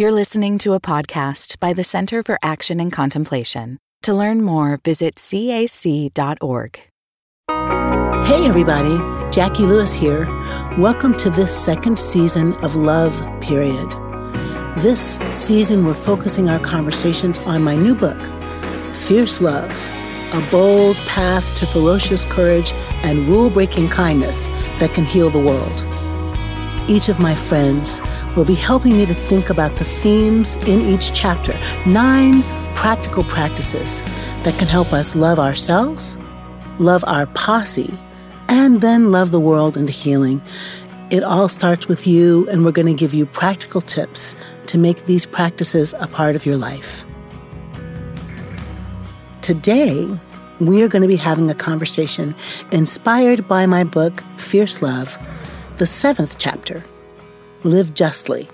You're listening to a podcast by the Center for Action and Contemplation. To learn more, visit CAC.org. Hey everybody, Jackie Lewis here. Welcome to this second season of Love Period. This season we're focusing our conversations on my new book, Fierce Love, A Bold Path to Ferocious Courage and Rule-Breaking Kindness That Can Heal the World. Each of my friends will be helping me to think about the themes in each chapter, 9 practical practices that can help us love ourselves, love our posse, and then love the world into healing. It all starts with you, and we're going to give you practical tips to make these practices a part of your life. Today, we are going to be having a conversation inspired by my book, Fierce Love, the 7th chapter, Live Justly,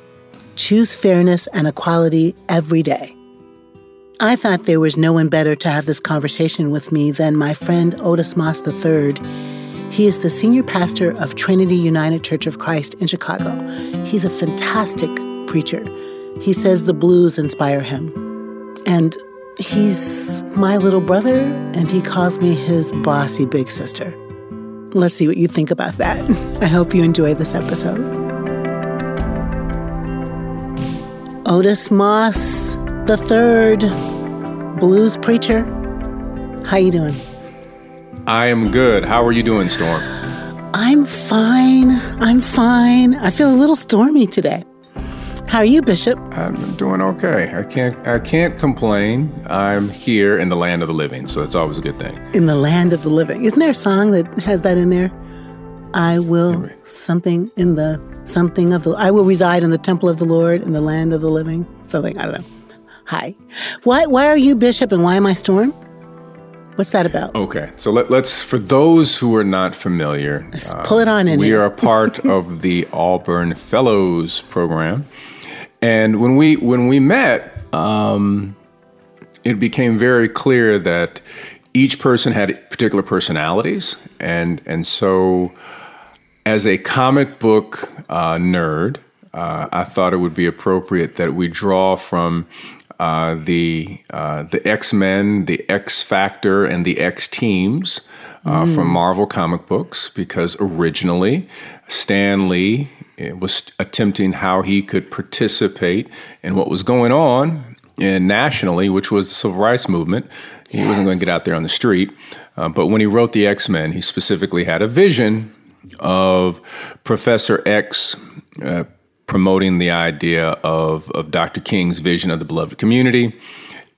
Choose Fairness and Equality Every Day. I thought there was no one better to have this conversation with me than my friend Otis Moss III. He is the senior pastor of Trinity United Church of Christ in Chicago. He's a fantastic preacher. He says the blues inspire him. And he's my little brother, and he calls me his bossy big sister. Let's see what you think about that. I hope you enjoy this episode. Otis Moss III, blues preacher. How you doing? I am good. How are you doing, Storm? I'm fine. I feel a little stormy today. How are you, Bishop? I'm doing okay. I can't complain. I'm here in the land of the living, so it's always a good thing. In the land of the living. Isn't there a song that has that in there? I will reside in the temple of the Lord in the land of the living. Something, I don't know. Hi. Why are you Bishop and why am I Storm? What's that about? Okay, so let's, for those who are not familiar, let's pull it on in. We are a part of the Auburn Fellows Program. And when we met, it became very clear that each person had particular personalities, and so as a comic book nerd, I thought it would be appropriate that we draw from the X-Men, the X Factor, and the X Teams from Marvel comic books, because originally Stan Lee was attempting how he could participate in what was going on nationally, which was the civil rights movement. He wasn't going to get out there on the street. But when he wrote the X-Men, he specifically had a vision of Professor X promoting the idea of Dr. King's vision of the beloved community,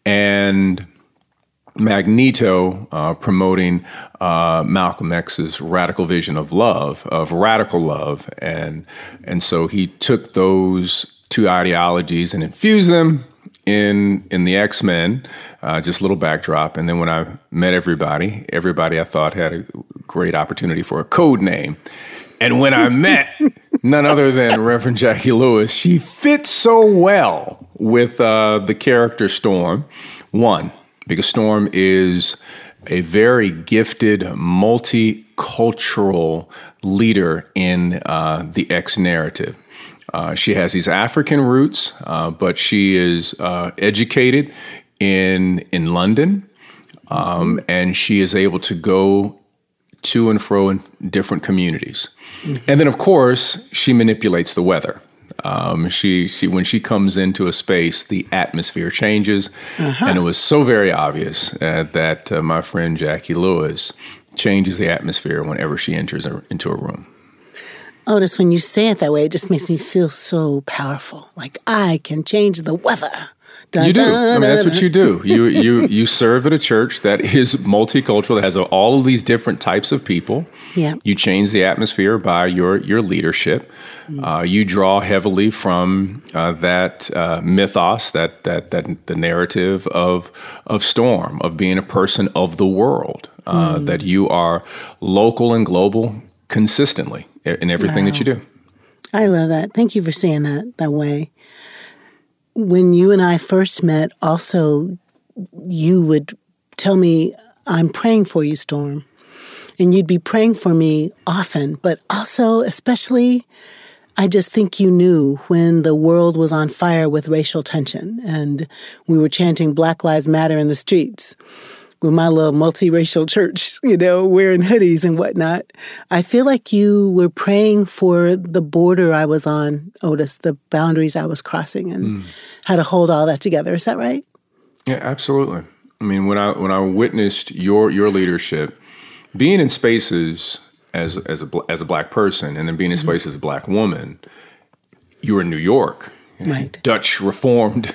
and Magneto promoting Malcolm X's radical vision of love, of radical love. And so he took those two ideologies and infused them in the X-Men, just a little backdrop. And then when I met everybody I thought had a great opportunity for a code name. And when I met none other than Reverend Jackie Lewis, she fits so well with the character Storm. One, because Storm is a very gifted, multicultural leader in the X narrative. She has these African roots, but she is educated in London, and she is able to go to and fro in different communities. Mm-hmm. And then, of course, she manipulates the weather. She when she comes into a space, the atmosphere changes. Uh-huh. And it was so very obvious that my friend Jackie Lewis changes the atmosphere whenever she enters into a room. Otis, when you say it that way, it just makes me feel so powerful. Like, I can change the weather. You do. I mean, that's what you do. You serve at a church that is multicultural, that has all of these different types of people. Yeah. You change the atmosphere by your leadership. You draw heavily from that mythos, that the narrative of Storm, of being a person of the world, that you are local and global consistently in everything that you do. I love that. Thank you for saying that way. When you and I first met, also, you would tell me, I'm praying for you, Storm. And you'd be praying for me often, but also, especially I just think you knew when the world was on fire with racial tension and we were chanting Black Lives Matter in the streets with my little multiracial church, wearing hoodies and whatnot. I feel like you were praying for the border I was on, Otis, the boundaries I was crossing, and how to hold all that together. Is that right? Yeah, absolutely. I mean, when I witnessed your leadership, being in spaces as a Black person, and then being in spaces as a Black woman, you were in New York, right? Dutch Reformed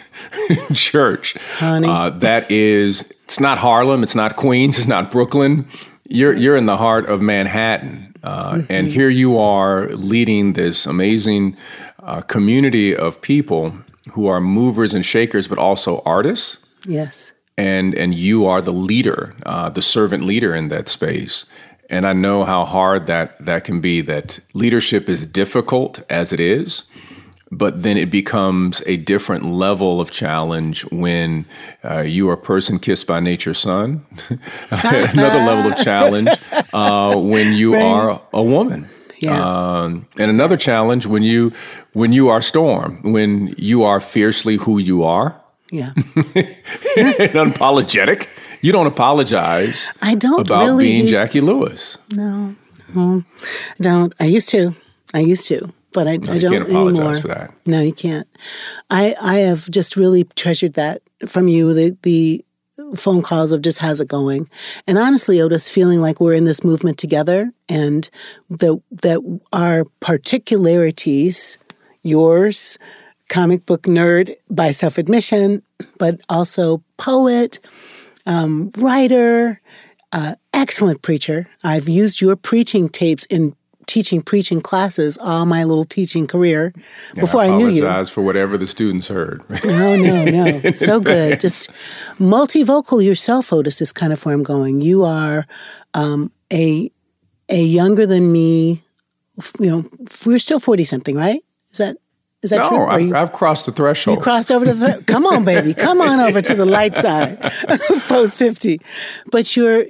church. Honey, it's not Harlem, it's not Queens, it's not Brooklyn. You're in the heart of Manhattan, and here you are leading this amazing community of people who are movers and shakers, but also artists. Yes. And you are the leader, the servant leader in that space. And I know how hard that can be, that leadership is difficult as it is, but then it becomes a different level of challenge when you are a person kissed by nature's son. Another level of challenge when you are a woman. Yeah. And another challenge when you are storm, when you are fiercely who you are. Yeah. And unapologetic. You don't apologize. I don't about really being Jackie Lewis. No, I don't. I used to, but I don't anymore. You can't apologize for that. No, you can't. I have just really treasured that from you, the phone calls of just how's it going. And honestly, Otis, feeling like we're in this movement together, and that our particularities, yours, comic book nerd by self-admission, but also poet, writer, excellent preacher. I've used your preaching tapes in preaching classes all my little teaching career before I knew you. I apologize for whatever the students heard. No. So good. Just multivocal yourself, Otis, is kind of where I'm going. You are a younger than me, we're still 40-something, right? Is that true? I've crossed the threshold. You crossed over to the... Come on, baby. Come on over to the light side of post 50. But you're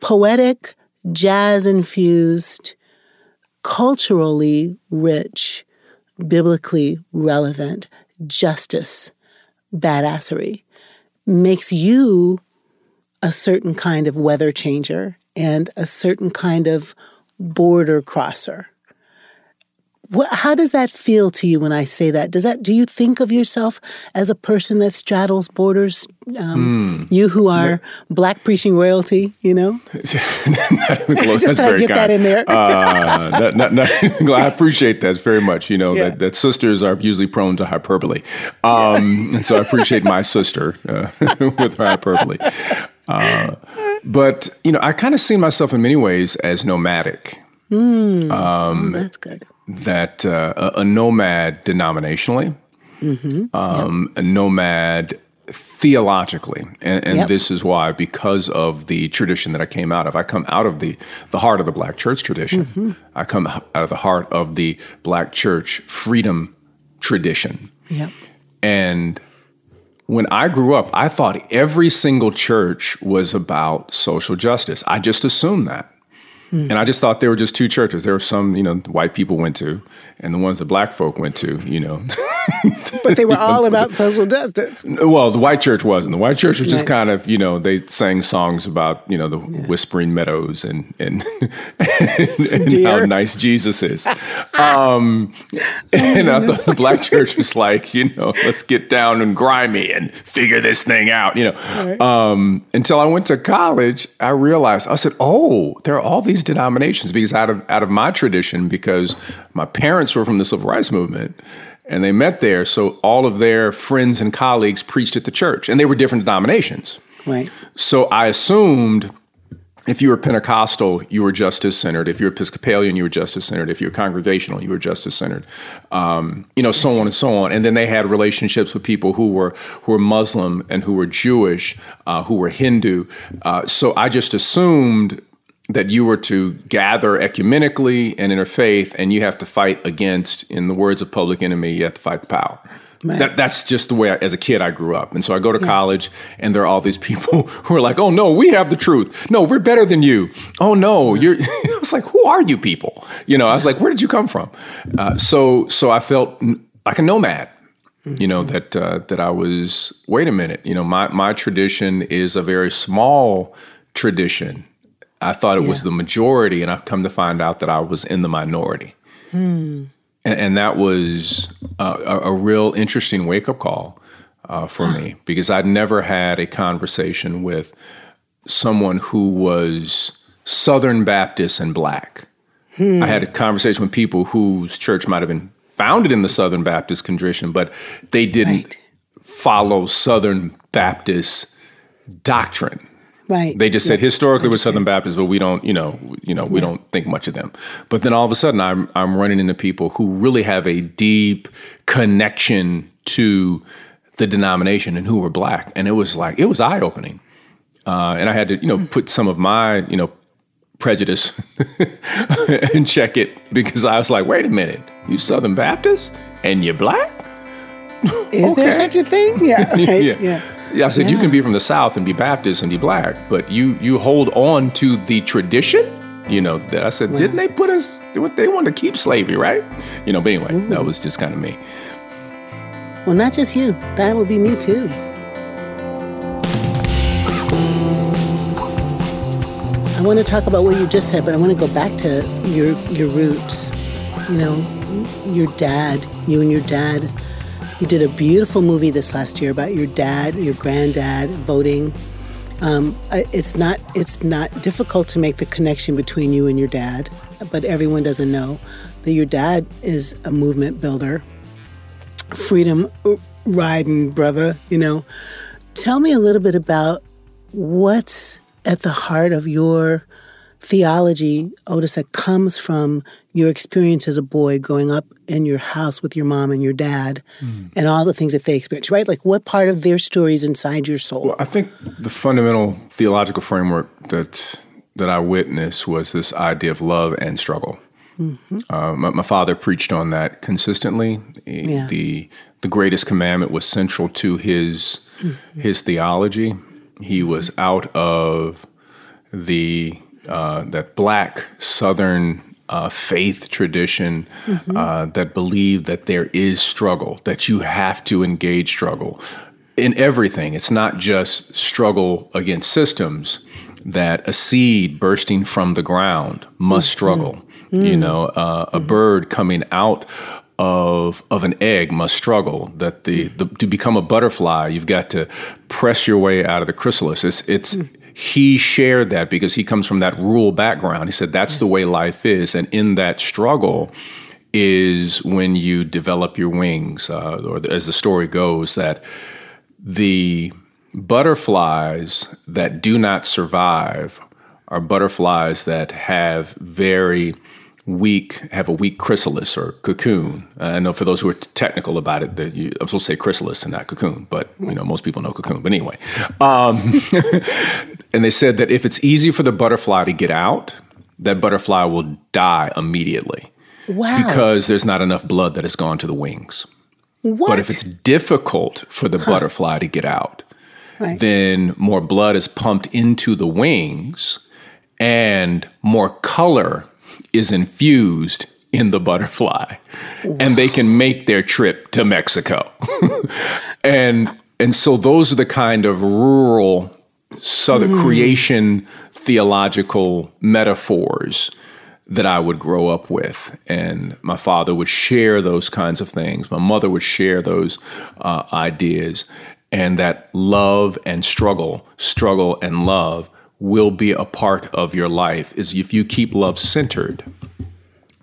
poetic, jazz-infused, culturally rich, biblically relevant justice badassery makes you a certain kind of weather changer and a certain kind of border crosser. How does that feel to you when I say that? Do you think of yourself as a person that straddles borders? You who are Black preaching royalty, Not even close. Just thought I'd get that in there. not, I appreciate that very much. That sisters are usually prone to hyperbole, and so I appreciate my sister with her hyperbole. But I kind of see myself in many ways as nomadic. That's good. That a nomad denominationally, a nomad theologically. And this is why, because of the tradition that I came out of. I come out of the heart of the Black church tradition. I come out of the heart of the Black church freedom tradition. Yep. And when I grew up, I thought every single church was about social justice. I just assumed that. And I just thought there were just two churches. There were some, white people went to, and the ones that Black folk went to, But they were all about social justice. Well, the white church wasn't. The white church was just kind of, they sang songs about, the whispering meadows and how nice Jesus is. And I thought the Black church was like, let's get down and grimy and figure this thing out, Right. Until I went to college, I realized, I said, oh, there are all these denominations, because out of my tradition, because my parents were from the civil rights movement and they met there. So all of their friends and colleagues preached at the church, and they were different denominations. Right. So I assumed if you were Pentecostal, you were justice-centered. If you were Episcopalian, you were justice-centered. If you were Congregational, you were justice-centered. So on and so on. And then they had relationships with people who were Muslim and who were Jewish, who were Hindu. So I just assumed that you were to gather ecumenically and interfaith, and you have to fight against, in the words of Public Enemy, you have to fight the power. That's just the way, as a kid, I grew up. And so I go to college, and there are all these people who are like, oh, no, we have the truth. No, we're better than you. Oh, no, you're... I was like, who are you people? You know, I was like, where did you come from? So I felt like a nomad, you know, that I was, wait a minute, you know, my tradition is a very small tradition. I thought it was the majority, and I've come to find out that I was in the minority. And that was a real interesting wake-up call for me, because I'd never had a conversation with someone who was Southern Baptist and Black. I had a conversation with people whose church might have been founded in the Southern Baptist tradition, but they didn't follow Southern Baptist doctrine. Right. They just said, historically, we're Southern Baptists, but we don't, you know, we don't think much of them. But then all of a sudden, I'm running into people who really have a deep connection to the denomination and who were Black. And it was like, it was eye-opening. And I had to, you know, put some of my, you know, prejudice and check it, because I was like, wait a minute, you Southern Baptist and you're Black? Is there such a thing? Yeah, I said, you can be from the South and be Baptist and be Black, but you hold on to the tradition, you know, that I said, didn't they put us, they wanted to keep slavery, right? You know, but anyway, that was just kind of me. Well, not just you. That would be me too. I want to talk about what you just said, but I want to go back to your roots. You know, your dad, you and your dad. You did a beautiful movie this last year about your dad, your granddad voting. It's not difficult to make the connection between you and your dad, but everyone doesn't know that your dad is a movement builder, freedom riding brother. You know, tell me a little bit about what's at the heart of your theology, Otis, that comes from your experience as a boy growing up in your house with your mom and your dad and all the things that they experienced, right? Like, what part of their story is inside your soul? Well, I think the fundamental theological framework that I witnessed was this idea of love and struggle. My father preached on that consistently. The greatest commandment was central to his theology. He was out of the... that Black Southern faith tradition that believed that there is struggle, that you have to engage struggle in everything. It's not just struggle against systems, that a seed bursting from the ground must struggle. You know, a bird coming out of an egg must struggle, that to become a butterfly, you've got to press your way out of the chrysalis. He shared that because he comes from that rural background. He said, that's the way life is. And in that struggle is when you develop your wings, or as the story goes, that the butterflies that do not survive are butterflies that have a weak chrysalis or cocoon. I know for those who are technical about it, I'm supposed to say chrysalis and not cocoon, but you know, most people know cocoon. But anyway, and they said that if it's easy for the butterfly to get out, that butterfly will die immediately. Wow! Because there's not enough blood that has gone to the wings. What? But if it's difficult for the butterfly to get out, then more blood is pumped into the wings, and more color is infused in the butterfly, and they can make their trip to Mexico. And so those are the kind of rural Southern creation theological metaphors that I would grow up with. And my father would share those kinds of things. My mother would share those ideas, and that love and struggle and love will be a part of your life, is if you keep love centered,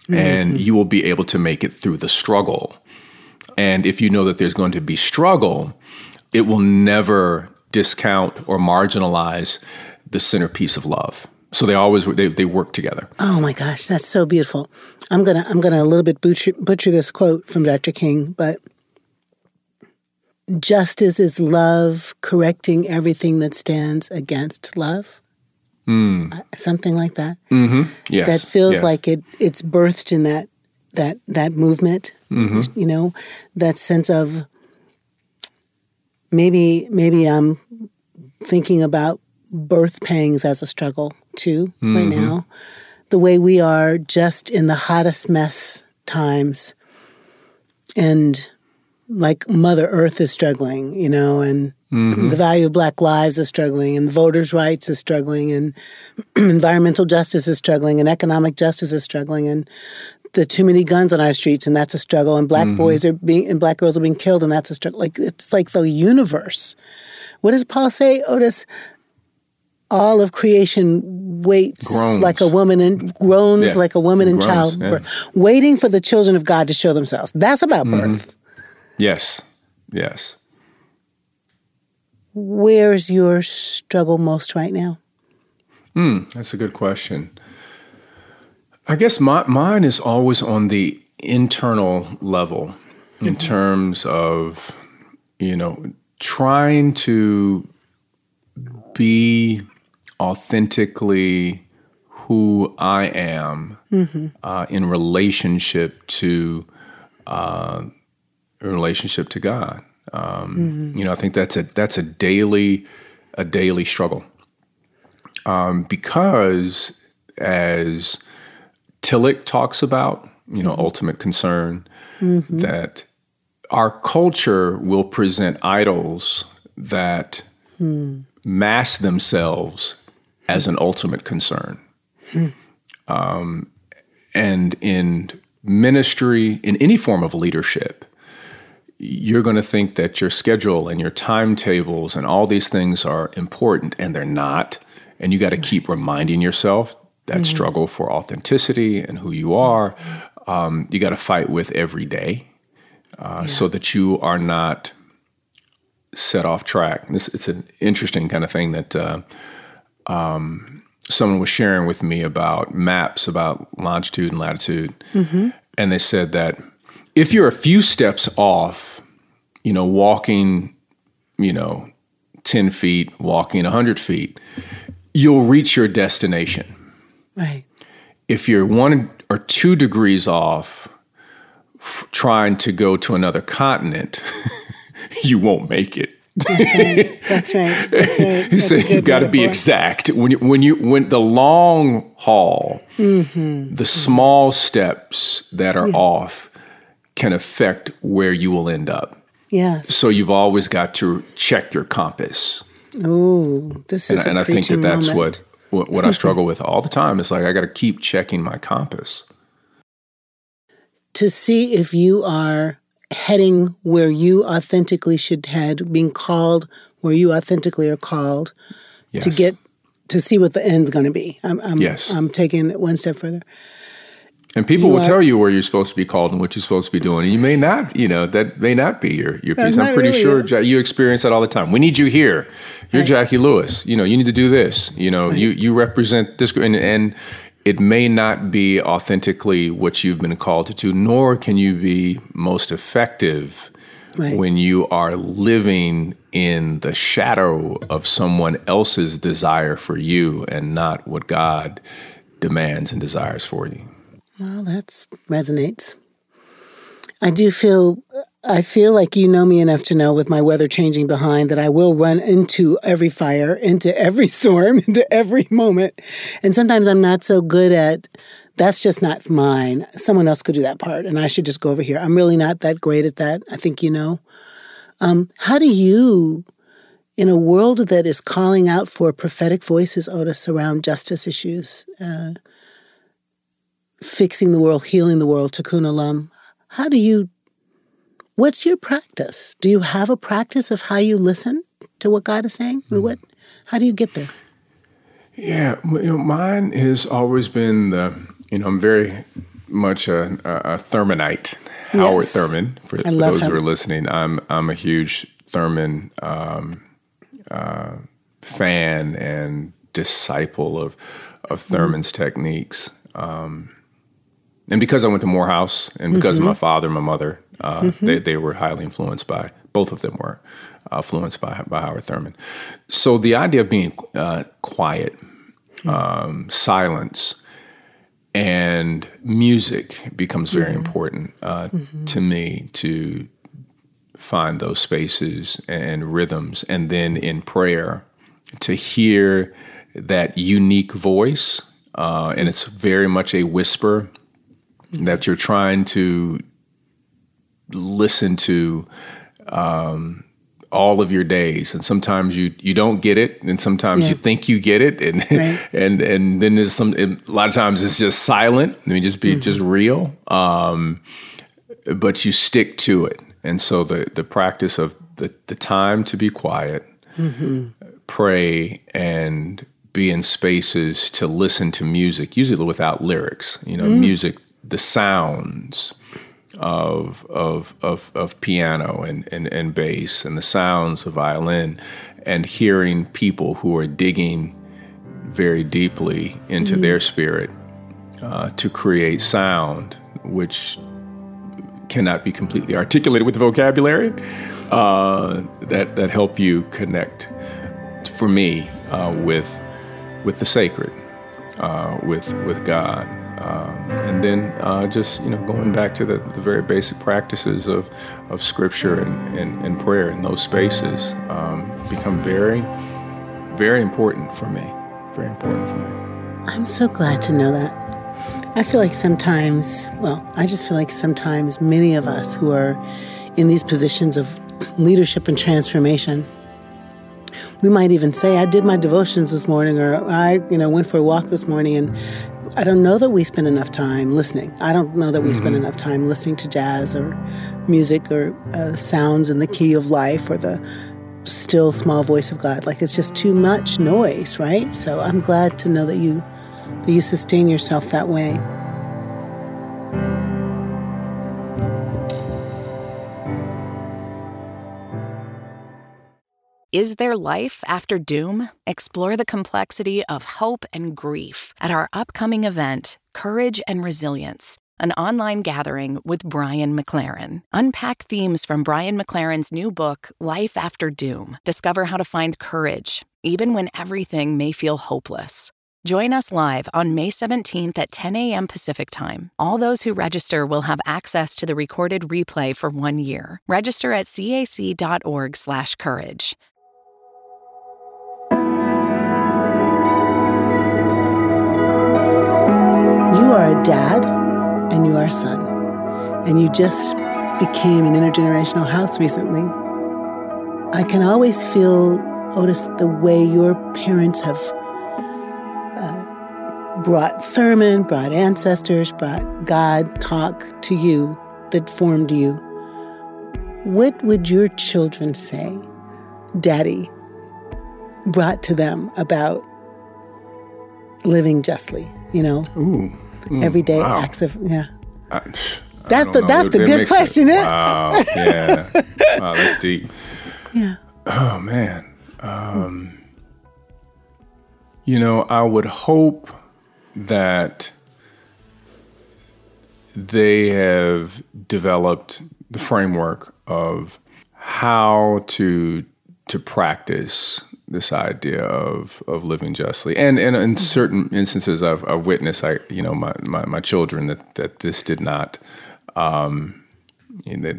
and you will be able to make it through the struggle. And if you know that there's going to be struggle, it will never discount or marginalize the centerpiece of love. So they always they work together. Oh my gosh, that's so beautiful. I'm gonna a little bit butcher this quote from Dr. King, but justice is love correcting everything that stands against love. something like that. Mm-hmm. Yes. That feels like it's birthed in that movement. Mm-hmm. You know, that sense of maybe I'm thinking about birth pangs as a struggle too right now. The way we are just in the hottest mess times, and like Mother Earth is struggling, you know, and the value of Black lives is struggling, and voters' rights is struggling, and environmental justice is struggling, and economic justice is struggling, and the too many guns on our streets, and that's a struggle, and Black boys are being and Black girls are being killed, and that's a struggle. Like, it's like the universe. What does Paul say, Otis? All of creation waits like a woman and groans like a woman in childbirth, waiting for the children of God to show themselves. That's about birth. Yes, yes. Where's your struggle most right now? That's a good question. I guess mine is always on the internal level in terms of, you know, trying to be authentically who I am in relationship to God. You know, I think that's a daily struggle because as Tillich talks about, you know, ultimate concern, that our culture will present idols that mask themselves as an ultimate concern. And in ministry, in any form of leadership, you're going to think that your schedule and your timetables and all these things are important, and they're not. And you got to keep reminding yourself that struggle for authenticity and who you are. You got to fight with every day so that you are not set off track. It's an interesting kind of thing that someone was sharing with me about maps, about longitude and latitude. And they said that if you're a few steps off, you know, walking, you know, 10 feet, walking 100 feet, you'll reach your destination. Right. If you're 1 or 2 degrees off trying to go to another continent, you won't make it. That's right. He said you've got to be exact. When the long haul, the small steps that are off can affect where you will end up. Yes. So you've always got to check your compass. Ooh, this is a preaching moment. And I think that's what I struggle with all the time. It's like I got to keep checking my compass to see if you are heading where you authentically should head, being called where you authentically are called, to get to see what the end's going to be. I'm taking it one step further. And people will tell you where you're supposed to be called and what you're supposed to be doing. And you may not, you know, that may not be your piece. I'm pretty sure you experience that all the time. We need you here. You're Jackie Lewis. You know, you need to do this. You know, you represent this group. And it may not be authentically what you've been called to do, nor can you be most effective when you are living in the shadow of someone else's desire for you and not what God demands and desires for you. Well, that resonates. I feel like you know me enough to know, with my weather changing behind, that I will run into every fire, into every storm, into every moment. And sometimes I'm not so good at, that's just not mine. Someone else could do that part, and I should just go over here. I'm really not that great at that. I think you know. How do you, in a world that is calling out for prophetic voices, Otis, around justice issues, fixing the world, healing the world, tikkun olam, what's your practice? Do you have a practice of how you listen to what God is saying? Mm-hmm. How do you get there? Yeah, you know, mine has always been I'm very much a Thurmanite, Howard Thurman. For those who are listening, I'm a huge Thurman fan and disciple of Thurman's techniques. And because I went to Morehouse, and because of my father and my mother, they were highly influenced by, both of them were influenced by Howard Thurman. So the idea of being quiet silence, and music becomes very important to me to find those spaces and rhythms. And then in prayer, to hear that unique voice, and it's very much a whisper that you're trying to listen to all of your days. And sometimes you don't get it, and sometimes you think you get it, and and then there's a lot of times it's just silent. I mean, just be just real, but you stick to it. And so the practice of the time to be quiet, pray, and be in spaces to listen to music, usually without lyrics, music, the sounds of piano and bass, and the sounds of violin, and hearing people who are digging very deeply into their spirit to create sound, which cannot be completely articulated with the vocabulary, that help you connect, for me, with the sacred, with God. And then just going back to the very basic practices of Scripture and prayer in those spaces become very, very important for me. Very important for me. I'm so glad to know that. I feel like sometimes many of us who are in these positions of leadership and transformation, we might even say, I did my devotions this morning, or I went for a walk this morning, and I don't know that we spend enough time listening. I don't know that we spend enough time listening to jazz or music or sounds in the key of life or the still small voice of God. Like, it's just too much noise, right? So I'm glad to know that you sustain yourself that way. Is there life after doom? Explore the complexity of hope and grief at our upcoming event, Courage and Resilience, an online gathering with Brian McLaren. Unpack themes from Brian McLaren's new book, Life After Doom. Discover how to find courage, even when everything may feel hopeless. Join us live on May 17th at 10 a.m. Pacific Time. All those who register will have access to the recorded replay for 1 year. Register at cac.org/courage. You are a dad and you are a son, and you just became an intergenerational house recently. I can always feel, Otis, the way your parents have brought Thurman, brought ancestors, brought God talk to you that formed you. What would your children say Daddy brought to them about living justly, everyday acts of, That's the good question. Wow, yeah. Wow, that's deep. Yeah. Oh, man. I would hope that they have developed the framework of how to practice this idea of living justly. And in certain instances, I've witnessed, my children that this did not, they haven't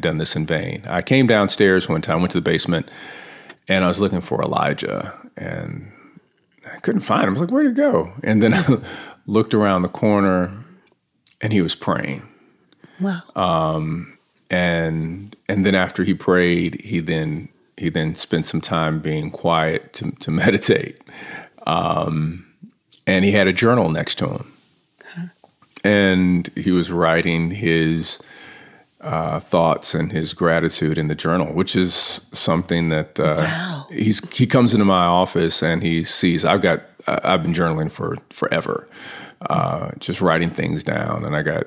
done this in vain. I came downstairs one time, went to the basement, and I was looking for Elijah, and I couldn't find him. I was like, where'd he go? And then I looked around the corner, and he was praying. Wow. And then after he prayed, he then spent some time being quiet to meditate. And he had a journal next to him. Huh. And he was writing his thoughts and his gratitude in the journal, which is something that he comes into my office and he sees. I've been journaling for forever, just writing things down, and I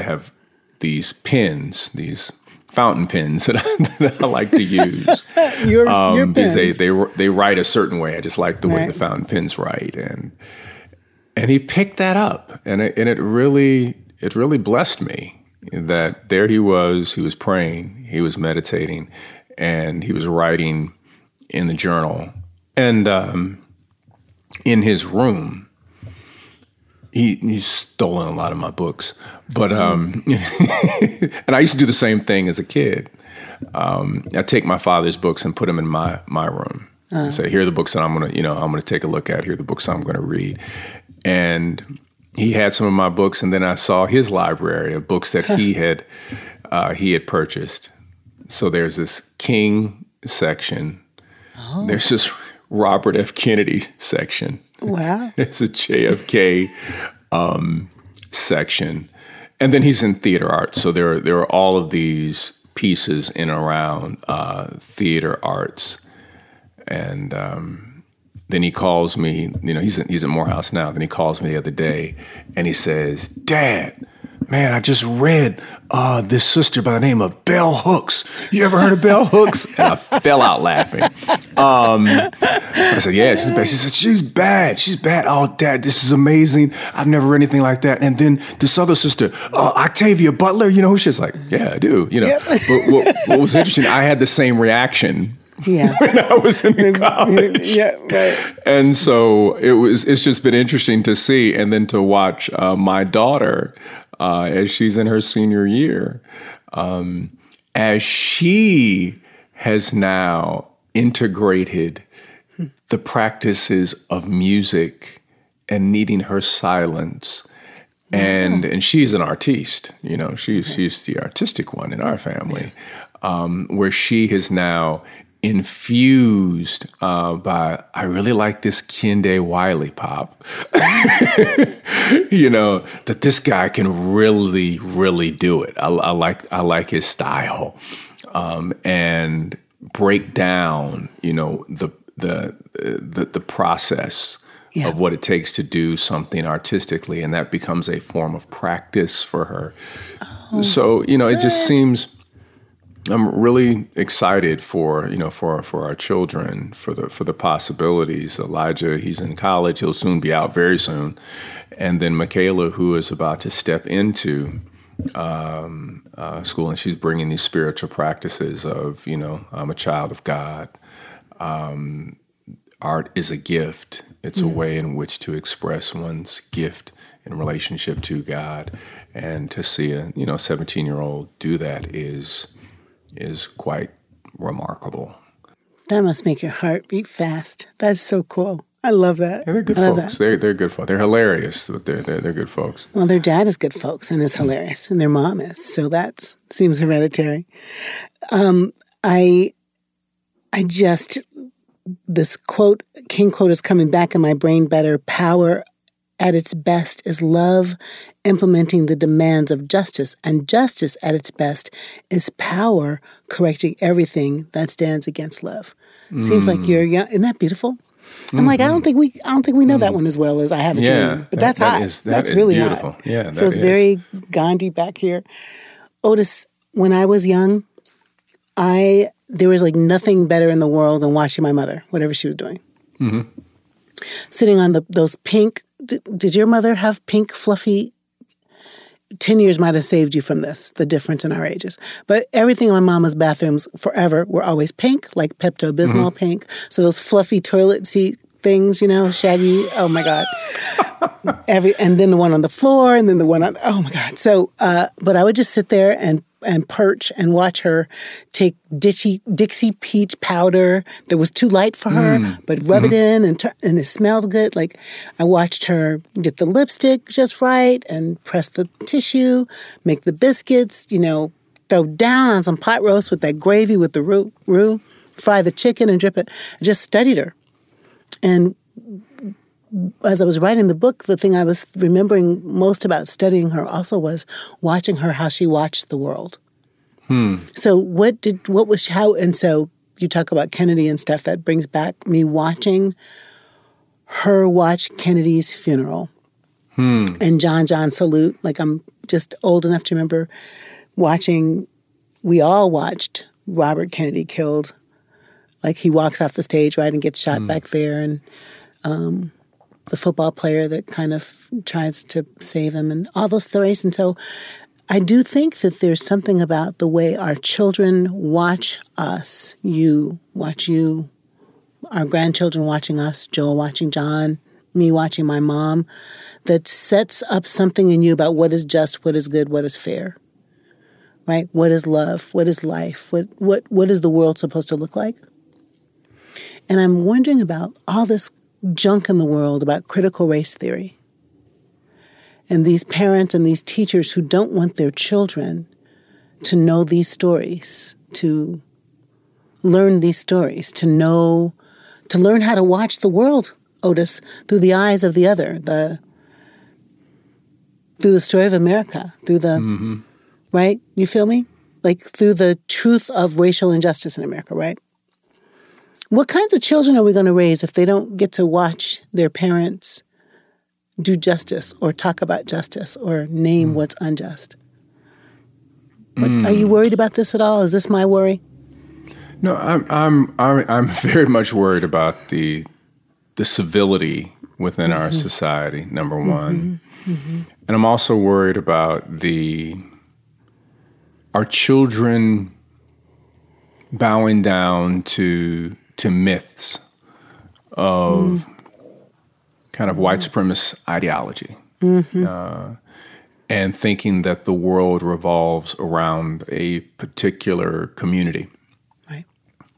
have these pens, these fountain pens that I like to use. Your pens. They write a certain way. I just like the way the fountain pens write, and he picked that up, and it really blessed me. That there he was praying, he was meditating, and he was writing in the journal. And in his room. He's stolen a lot of my books, but and I used to do the same thing as a kid. I take my father's books and put them in my room. And say, here are the books that I'm gonna take a look at. Here are the books I'm gonna read. And he had some of my books, and then I saw his library of books that he had purchased. So there's this King section. Oh. There's this Robert F. Kennedy section. Wow. There's a JFK section, and then he's in theater arts. So there are all of these pieces in and around theater arts. And then he calls me, he's at Morehouse now. Then he calls me the other day and he says, "Dad, man, I just read this sister by the name of Bell Hooks. You ever heard of Bell Hooks?" And I fell out laughing. I said, "Yeah, she's bad." She said, "She's bad. She's bad. Oh, Dad, this is amazing. I've never read anything like that." And then this other sister, Octavia Butler, she's like, "Yeah, I do." But what was interesting, I had the same reaction. Yeah, when I was in college. Yeah, right. And so it's just been interesting to see, and then to watch my daughter as she's in her senior year, as she has now integrated the practices of music and needing her silence. And she's an artiste, she's the artistic one in our family, where she has now infused by, I really like this Kehinde Wiley pop, that this guy can really, really do it. I like his style, and break down, the process of what it takes to do something artistically, and that becomes a form of practice for her. Oh, so good. It just seems. I'm really excited for our children, for the possibilities. Elijah, he's in college; he'll soon be out, very soon, and then Michaela, who is about to step into school, and she's bringing these spiritual practices of I'm a child of God. Art is a gift; it's a way in which to express one's gift in relationship to God, and to see a 17-year-old do that is quite remarkable. That must make your heart beat fast. That's so cool. I love that. Yeah, they're good folks. They're good folks. They're hilarious, but they're good folks. Well, their dad is good folks and is hilarious, and their mom is. So that seems hereditary. This quote, King quote, is coming back in my brain better. Power at its best is love implementing the demands of justice, and justice at its best is power correcting everything that stands against love. Seems like you're young. Isn't that beautiful? I'm like, I don't think we know that one as well as I have it. Yeah, but that's hot. That's really beautiful. Hot. Yeah, that feels very Gandhi back here. Otis, when I was young, there was nothing better in the world than watching my mother, whatever she was doing, sitting on those pink. Did your mother have pink, fluffy? 10 years might have saved you from this, the difference in our ages. But everything in my mama's bathrooms forever were always pink, like Pepto-Bismol pink. So those fluffy toilet seat things, shaggy. Oh, my God. And then the one on the floor, and then the one on... Oh, my God. So, but I would just sit there and perch and watch her take Dixie peach powder that was too light for her, but rub it in and it smelled good. Like, I watched her get the lipstick just right and press the tissue, make the biscuits, throw down on some pot roast with that gravy with the roux, fry the chicken and drip it. I just studied her. And as I was writing the book, the thing I was remembering most about studying her also was watching her, how she watched the world. So so you talk about Kennedy and stuff, that brings back me watching her watch Kennedy's funeral and John salute. Like, I'm just old enough to remember we all watched Robert Kennedy killed. Like, he walks off the stage, right, and gets shot back there, and the football player that kind of tries to save him, and all those stories. And so I do think that there's something about the way our children watch us, you watch you, our grandchildren watching us, Joel watching John, me watching my mom, that sets up something in you about what is just, what is good, what is fair, right? What is love? What is life? What is the world supposed to look like? And I'm wondering about all this junk in the world about critical race theory and these parents and these teachers who don't want their children to know these stories, to learn these stories, to learn how to watch the world, Otis, through the eyes of the other, through the story of America, through the, mm-hmm. right? You feel me? Like through the truth of racial injustice in America, right? What kinds of children are we going to raise if they don't get to watch their parents do justice or talk about justice or name what's unjust? Are you worried about this at all? Is this my worry? No, I'm very much worried about the civility within mm-hmm. our society, number one. Mm-hmm. Mm-hmm. And I'm also worried about our children bowing down to myths of kind of white supremacist ideology. Mm-hmm. And thinking that the world revolves around a particular community. Right.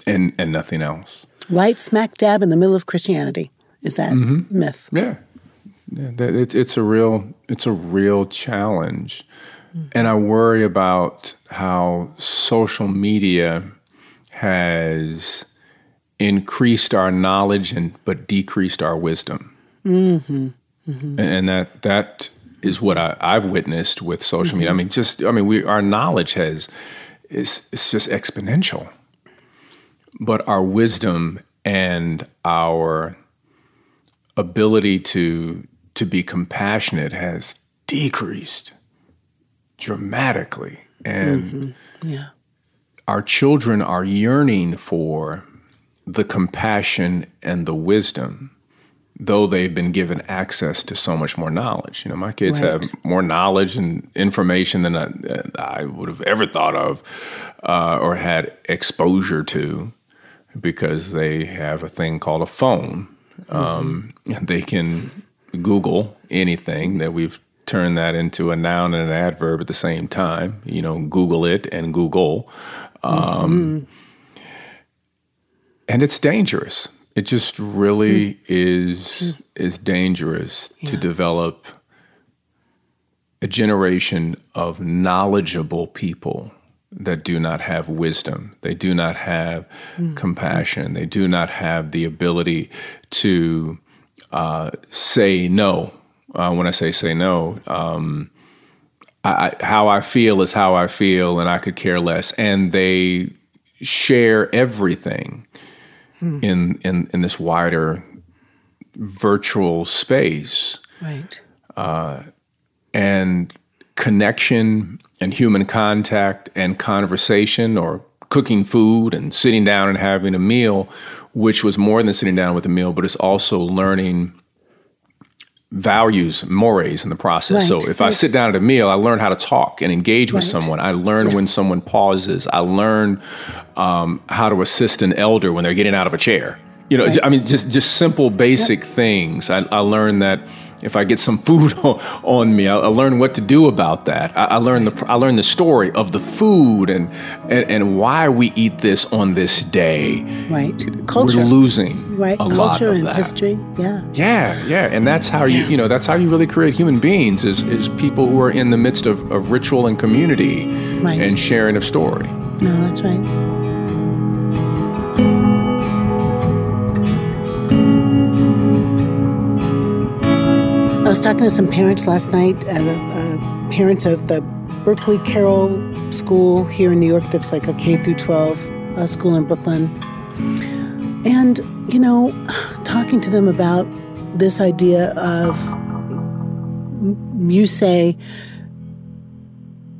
And nothing else. Right smack dab in the middle of Christianity is that mm-hmm. myth. Yeah. It's a real challenge. Mm-hmm. And I worry about how social media has increased our knowledge but decreased our wisdom. Mm-hmm. Mm-hmm. And that is what I've witnessed with social media. I mean, our knowledge it's just exponential, but our wisdom and our ability to be compassionate has decreased dramatically, and our children are yearning for the compassion and the wisdom, though they've been given access to so much more knowledge. You know, my kids have more knowledge and information than I would have ever thought of or had exposure to, because they have a thing called a phone. They can Google anything. That we've turned that into a noun and an adverb at the same time. You know, Google it and Google. And it's dangerous. It just really is dangerous to develop a generation of knowledgeable people that do not have wisdom. They do not have compassion. They do not have the ability to say no. When I say no, how I feel is how I feel, and I could care less. And they share everything in this wider virtual space. Right. And connection and human contact and conversation, or cooking food and sitting down and having a meal, which was more than sitting down with a meal, but it's also learning values, mores in the process. Right. So if I sit down at a meal, I learn how to talk and engage with someone. I learn when someone pauses. I learn how to assist an elder when they're getting out of a chair. You know, I mean, just simple, basic things. I learn that if I get some food on me, I learn what to do about that. I learn the story of the food and why we eat this on this day. Right. Culture. We're losing a lot of that. Culture and history. Yeah. And that's how you really create human beings is people who are in the midst of ritual and community and sharing of story. No, that's right. I was talking to some parents last night, parents of the Berkeley Carroll School here in New York, that's like a K through 12 school in Brooklyn. And, you know, talking to them about this idea of, you say,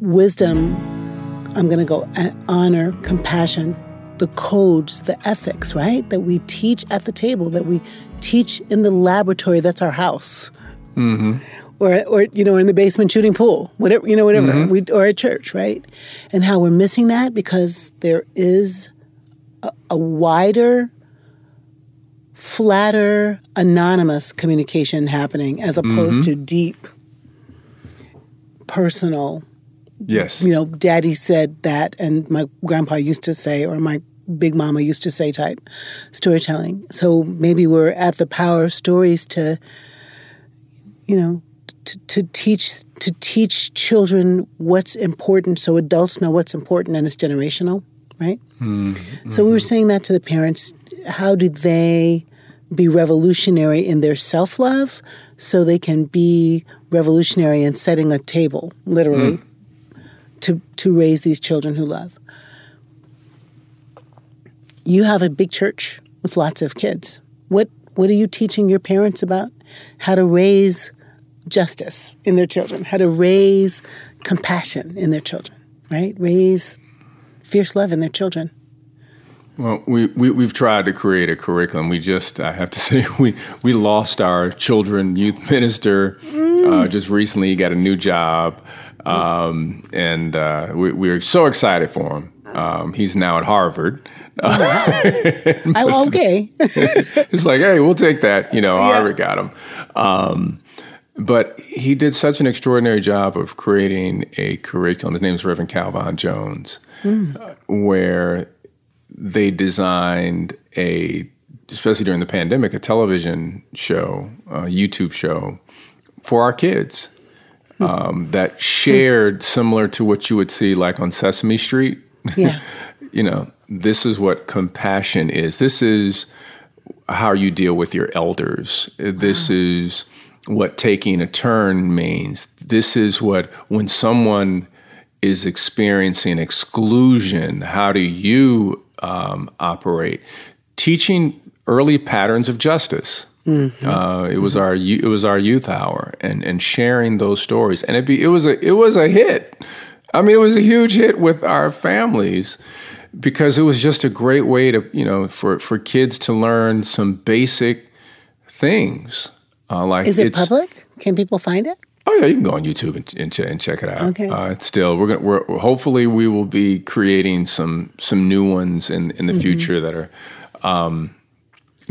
wisdom, I'm going to go honor, compassion, the codes, the ethics, right? That we teach at the table, that we teach in the laboratory, that's our house. Mm-hmm. Or you know, in the basement shooting pool, whatever, mm-hmm. Or at church, right? And how we're missing that because there is a wider flatter, anonymous communication happening as opposed to deep, personal. Yes. You know, daddy said that and my grandpa used to say, or my big mama used to say type storytelling. So maybe we're at the power of stories to, you know, to teach children what's important so adults know what's important and it's generational, right? Mm-hmm. So we were saying that to the parents, how do they be revolutionary in their self-love so they can be revolutionary in setting a table, literally, to raise these children who love. You have a big church with lots of kids. What are you teaching your parents about how to raise justice in their children, how to raise compassion in their children, right? Raise fierce love in their children. Well, we've tried to create a curriculum. I have to say, we lost our children youth minister just recently. He got a new job, and we're so excited for him. He's now at Harvard. Okay. It's like, hey, we'll take that. You know, Harvard got him. But he did such an extraordinary job of creating a curriculum. His name is Reverend Calvin Jones, where they designed especially during the pandemic, a television show, a YouTube show for our kids that shared similar to what you would see like on Sesame Street. Yeah. You know, this is what compassion is. This is how you deal with your elders. This is what taking a turn means. This is what, when someone is experiencing exclusion, how do you operate? Teaching early patterns of justice. Mm-hmm. It was our youth hour, and sharing those stories, and it was a hit. I mean, it was a huge hit with our families because it was just a great way to, you know, for kids to learn some basic things. Is it public? Can people find it? Oh yeah, you can go on YouTube and check it out. Okay. It's still hopefully we will be creating some new ones in the future that are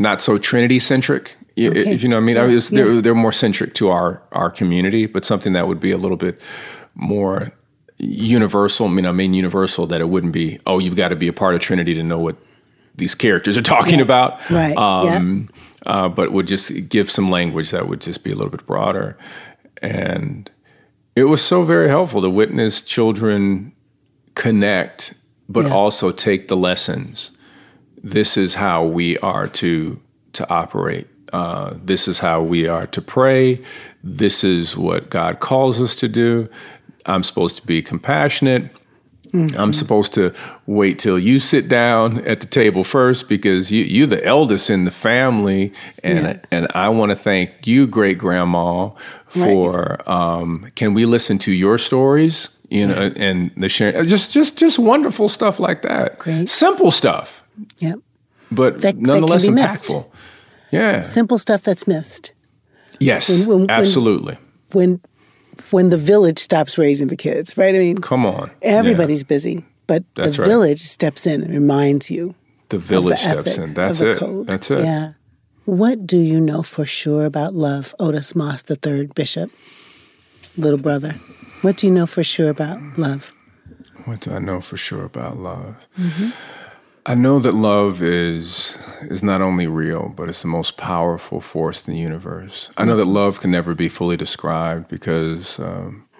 not so Trinity centric. Okay. If you know what I mean. Yeah. They're more centric to our community, but something that would be a little bit more universal. Universal, that it wouldn't be. Oh, you've got to be a part of Trinity to know what these characters are talking about. Right. But would just give some language that would just be a little bit broader. And it was so very helpful to witness children connect, but also take the lessons. This is how we are to operate. This is how we are to pray. This is what God calls us to do. I'm supposed to be compassionate. Mm-hmm. I'm supposed to wait till you sit down at the table first because you're the eldest in the family, and I want to thank you, great grandma, for can we listen to your stories? You know, and the sharing, just wonderful stuff like that. Great. Simple stuff. Yep. But that, nonetheless that can be impactful. Missed. Yeah. Simple stuff that's missed. Yes. Absolutely. When the village stops raising the kids, right? I mean, come on. Everybody's busy, but the village steps in and reminds you. The village steps in. That's it. That's it. Yeah. What do you know for sure about love, Otis Moss III, Bishop, little brother? What do you know for sure about love? What do I know for sure about love? Mm-hmm. I know that love is not only real, but it's the most powerful force in the universe. I know that love can never be fully described because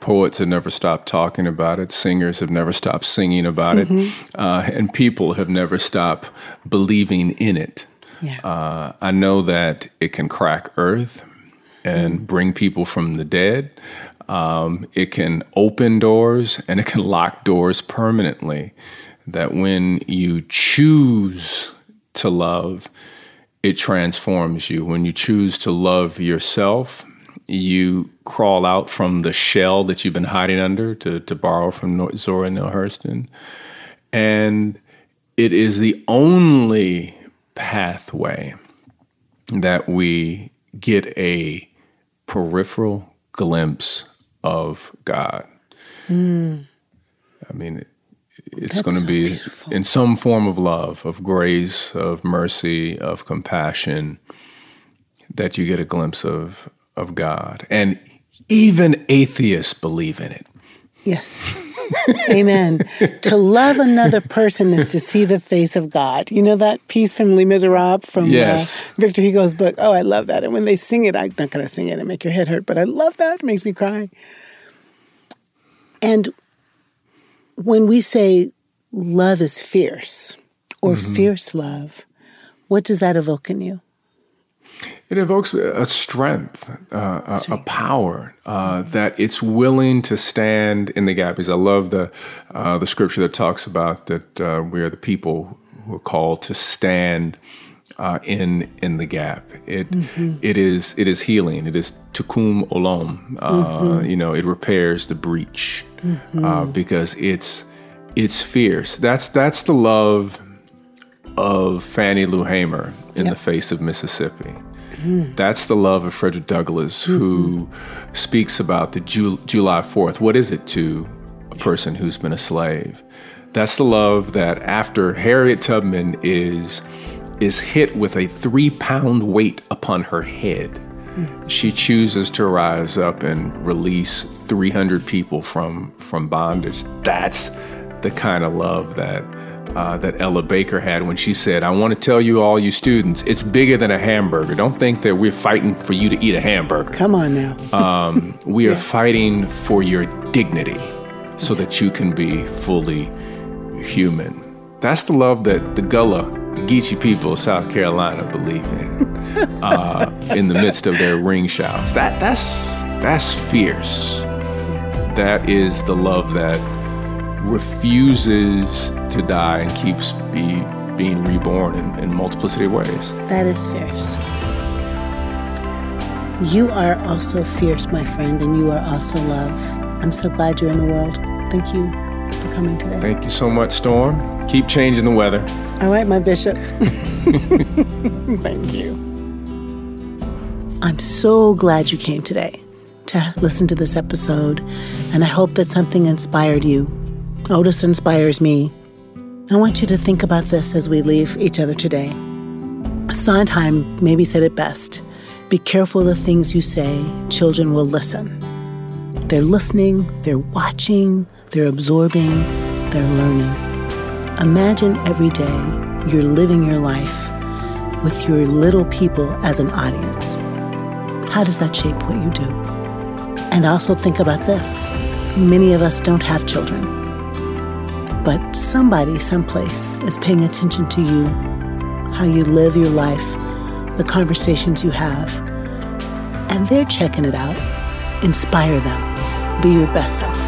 poets have never stopped talking about it, singers have never stopped singing about it, and people have never stopped believing in it. Yeah. I know that it can crack earth and bring people from the dead. It can open doors and it can lock doors permanently. That when you choose to love, it transforms you. When you choose to love yourself, you crawl out from the shell that you've been hiding under, to borrow from Zora Neale Hurston. And it is the only pathway that we get a peripheral glimpse of God. I mean, it's going to be beautiful. In some form of love, of grace, of mercy, of compassion, that you get a glimpse of God. And even atheists believe in it. Yes. Amen. To love another person is to see the face of God. You know that piece from Les Miserables from Victor Hugo's book? Oh, I love that. And when they sing it, I'm not going to sing it and make your head hurt, but I love that. It makes me cry. And when we say love is fierce or fierce love, what does that evoke in you? It evokes a strength, a power that it's willing to stand in the gap. Because I love the scripture that talks about that we are the people who are called to stand in the gap. It is healing. It is tikkun olam. You know, it repairs the breach because it's fierce. That's the love of Fannie Lou Hamer in the face of Mississippi. That's the love of Frederick Douglass, who speaks about the July 4th. What is it to a person who's been a slave? That's the love that after Harriet Tubman is hit with a 3-pound weight upon her head, she chooses to rise up and release 300 people from bondage. That's the kind of love that Ella Baker had when she said, I want to tell you all you students, it's bigger than a hamburger. Don't think that we're fighting for you to eat a hamburger. Come on now. We are fighting for your dignity so that you can be fully human. That's the love that the Gullah, the Geechee people of South Carolina believe in the midst of their ring shouts. That's fierce. That is the love that refuses to die and keeps being reborn in multiplicity of ways. That is fierce. You are also fierce, my friend, and you are also love. I'm so glad you're in the world. Thank you for coming today. Thank you so much, Storm. Keep changing the weather. All right, my bishop. Thank you. I'm so glad you came today to listen to this episode, and I hope that something inspired you. Otis inspires me. I want you to think about this as we leave each other today. Sondheim maybe said it best. Be careful of the things you say. Children will listen. They're listening, they're watching, they're absorbing, they're learning. Imagine every day you're living your life with your little people as an audience. How does that shape what you do? And also think about this. Many of us don't have children. But somebody, someplace, is paying attention to you, how you live your life, the conversations you have, and they're checking it out. Inspire them. Be your best self.